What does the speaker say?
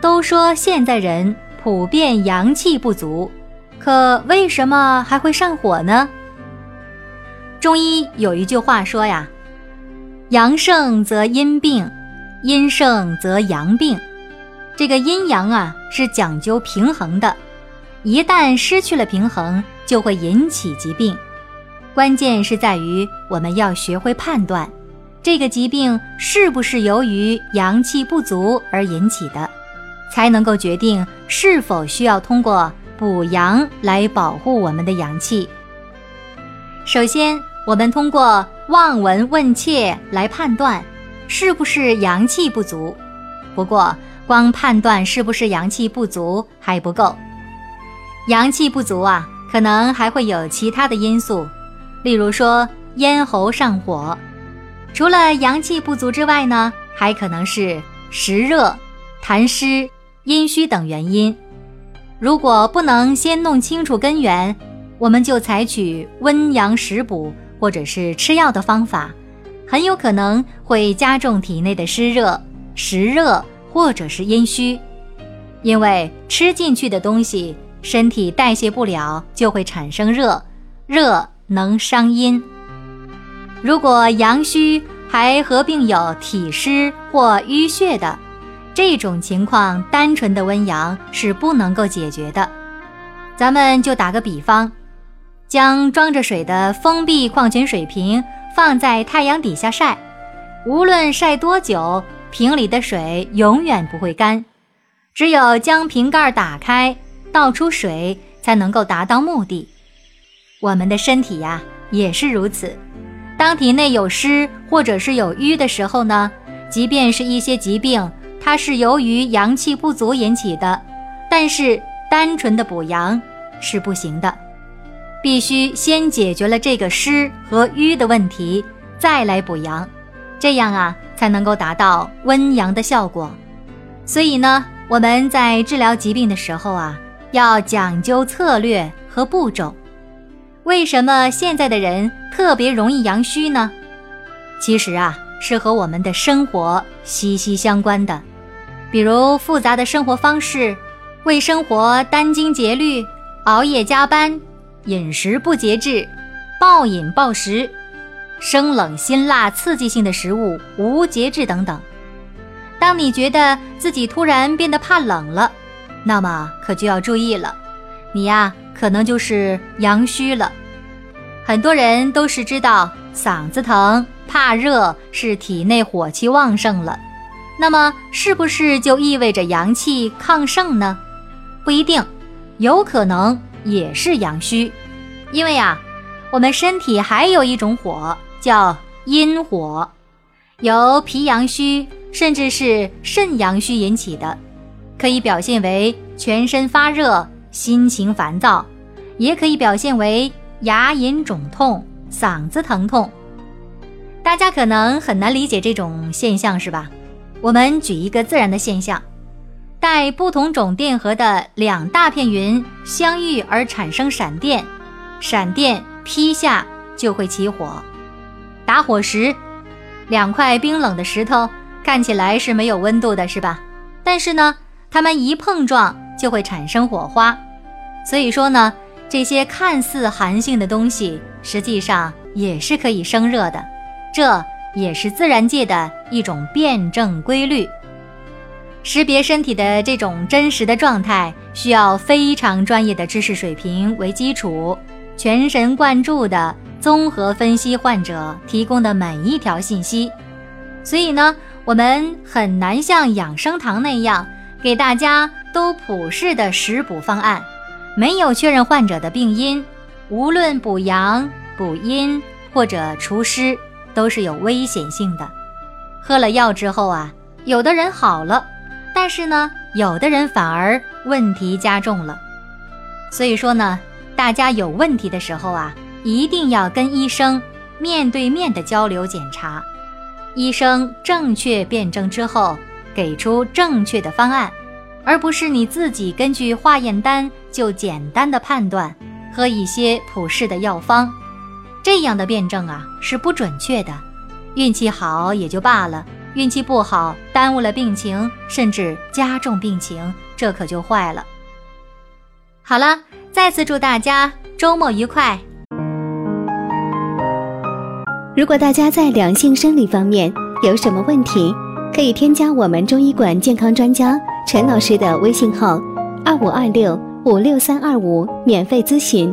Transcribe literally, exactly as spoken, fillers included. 都说现在人普遍阳气不足，可为什么还会上火呢？中医有一句话说呀，阳盛则阴病，阴盛则阳病。这个阴阳啊是讲究平衡的，一旦失去了平衡，就会引起疾病。关键是在于我们要学会判断，这个疾病是不是由于阳气不足而引起的，才能够决定是否需要通过补阳来保护我们的阳气。首先，我们通过望闻问切来判断是不是阳气不足。不过，光判断是不是阳气不足还不够。阳气不足啊，可能还会有其他的因素，例如说咽喉上火。除了阳气不足之外呢，还可能是食热、痰湿、阴虚等原因。如果不能先弄清楚根源，我们就采取温阳食补或者是吃药的方法，很有可能会加重体内的湿热、食热或者是阴虚。因为吃进去的东西身体代谢不了，就会产生热，热能伤阴。如果阳虚还合并有体湿或淤血的，这种情况单纯的温阳是不能够解决的。咱们就打个比方，将装着水的封闭矿泉水瓶放在太阳底下晒，无论晒多久，瓶里的水永远不会干，只有将瓶盖打开，倒出水才能够达到目的。我们的身体呀、啊、也是如此，当体内有湿或者是有瘀的时候呢，即便是一些疾病它是由于阳气不足引起的，但是单纯的补阳是不行的，必须先解决了这个湿和瘀的问题，再来补阳，这样啊才能够达到温阳的效果。所以呢，我们在治疗疾病的时候啊，要讲究策略和步骤。为什么现在的人特别容易阳虚呢？其实啊是和我们的生活息息相关的，比如复杂的生活方式，为生活殚精竭虑，熬夜加班，饮食不节制，暴饮暴食，生冷辛辣刺激性的食物无节制等等。当你觉得自己突然变得怕冷了，那么可就要注意了，你呀可能就是阳虚了。很多人都是知道嗓子疼怕热是体内火气旺盛了，那么是不是就意味着阳气亢盛呢？不一定，有可能也是阳虚。因为啊我们身体还有一种火叫阴火，由脾阳虚甚至是肾阳虚引起的，可以表现为全身发热、心情烦躁，也可以表现为牙龈肿痛、嗓子疼痛。大家可能很难理解这种现象是吧？我们举一个自然的现象，带不同种电荷的两大片云相遇而产生闪电，闪电劈下就会起火。打火石，两块冰冷的石头看起来是没有温度的是吧？但是呢它们一碰撞就会产生火花。所以说呢，这些看似寒性的东西实际上也是可以生热的，这也是自然界的一种辩证规律。识别身体的这种真实的状态，需要非常专业的知识水平为基础，全神贯注地综合分析患者提供的每一条信息。所以呢，我们很难像养生堂那样给大家都普世的食补方案，没有确认患者的病因，无论补阳、补阴或者除湿，都是有危险性的。喝了药之后啊，有的人好了，但是呢，有的人反而问题加重了。所以说呢，大家有问题的时候啊，一定要跟医生面对面的交流检查，医生正确辩证之后，给出正确的方案，而不是你自己根据化验单就简单的判断，喝一些普适的药方。这样的辩证啊，是不准确的。运气好也就罢了，运气不好，耽误了病情，甚至加重病情，这可就坏了。好了，再次祝大家周末愉快。如果大家在两性生理方面有什么问题，可以添加我们中医馆健康专家陈老师的微信号 二五二六五六三二五 免费咨询。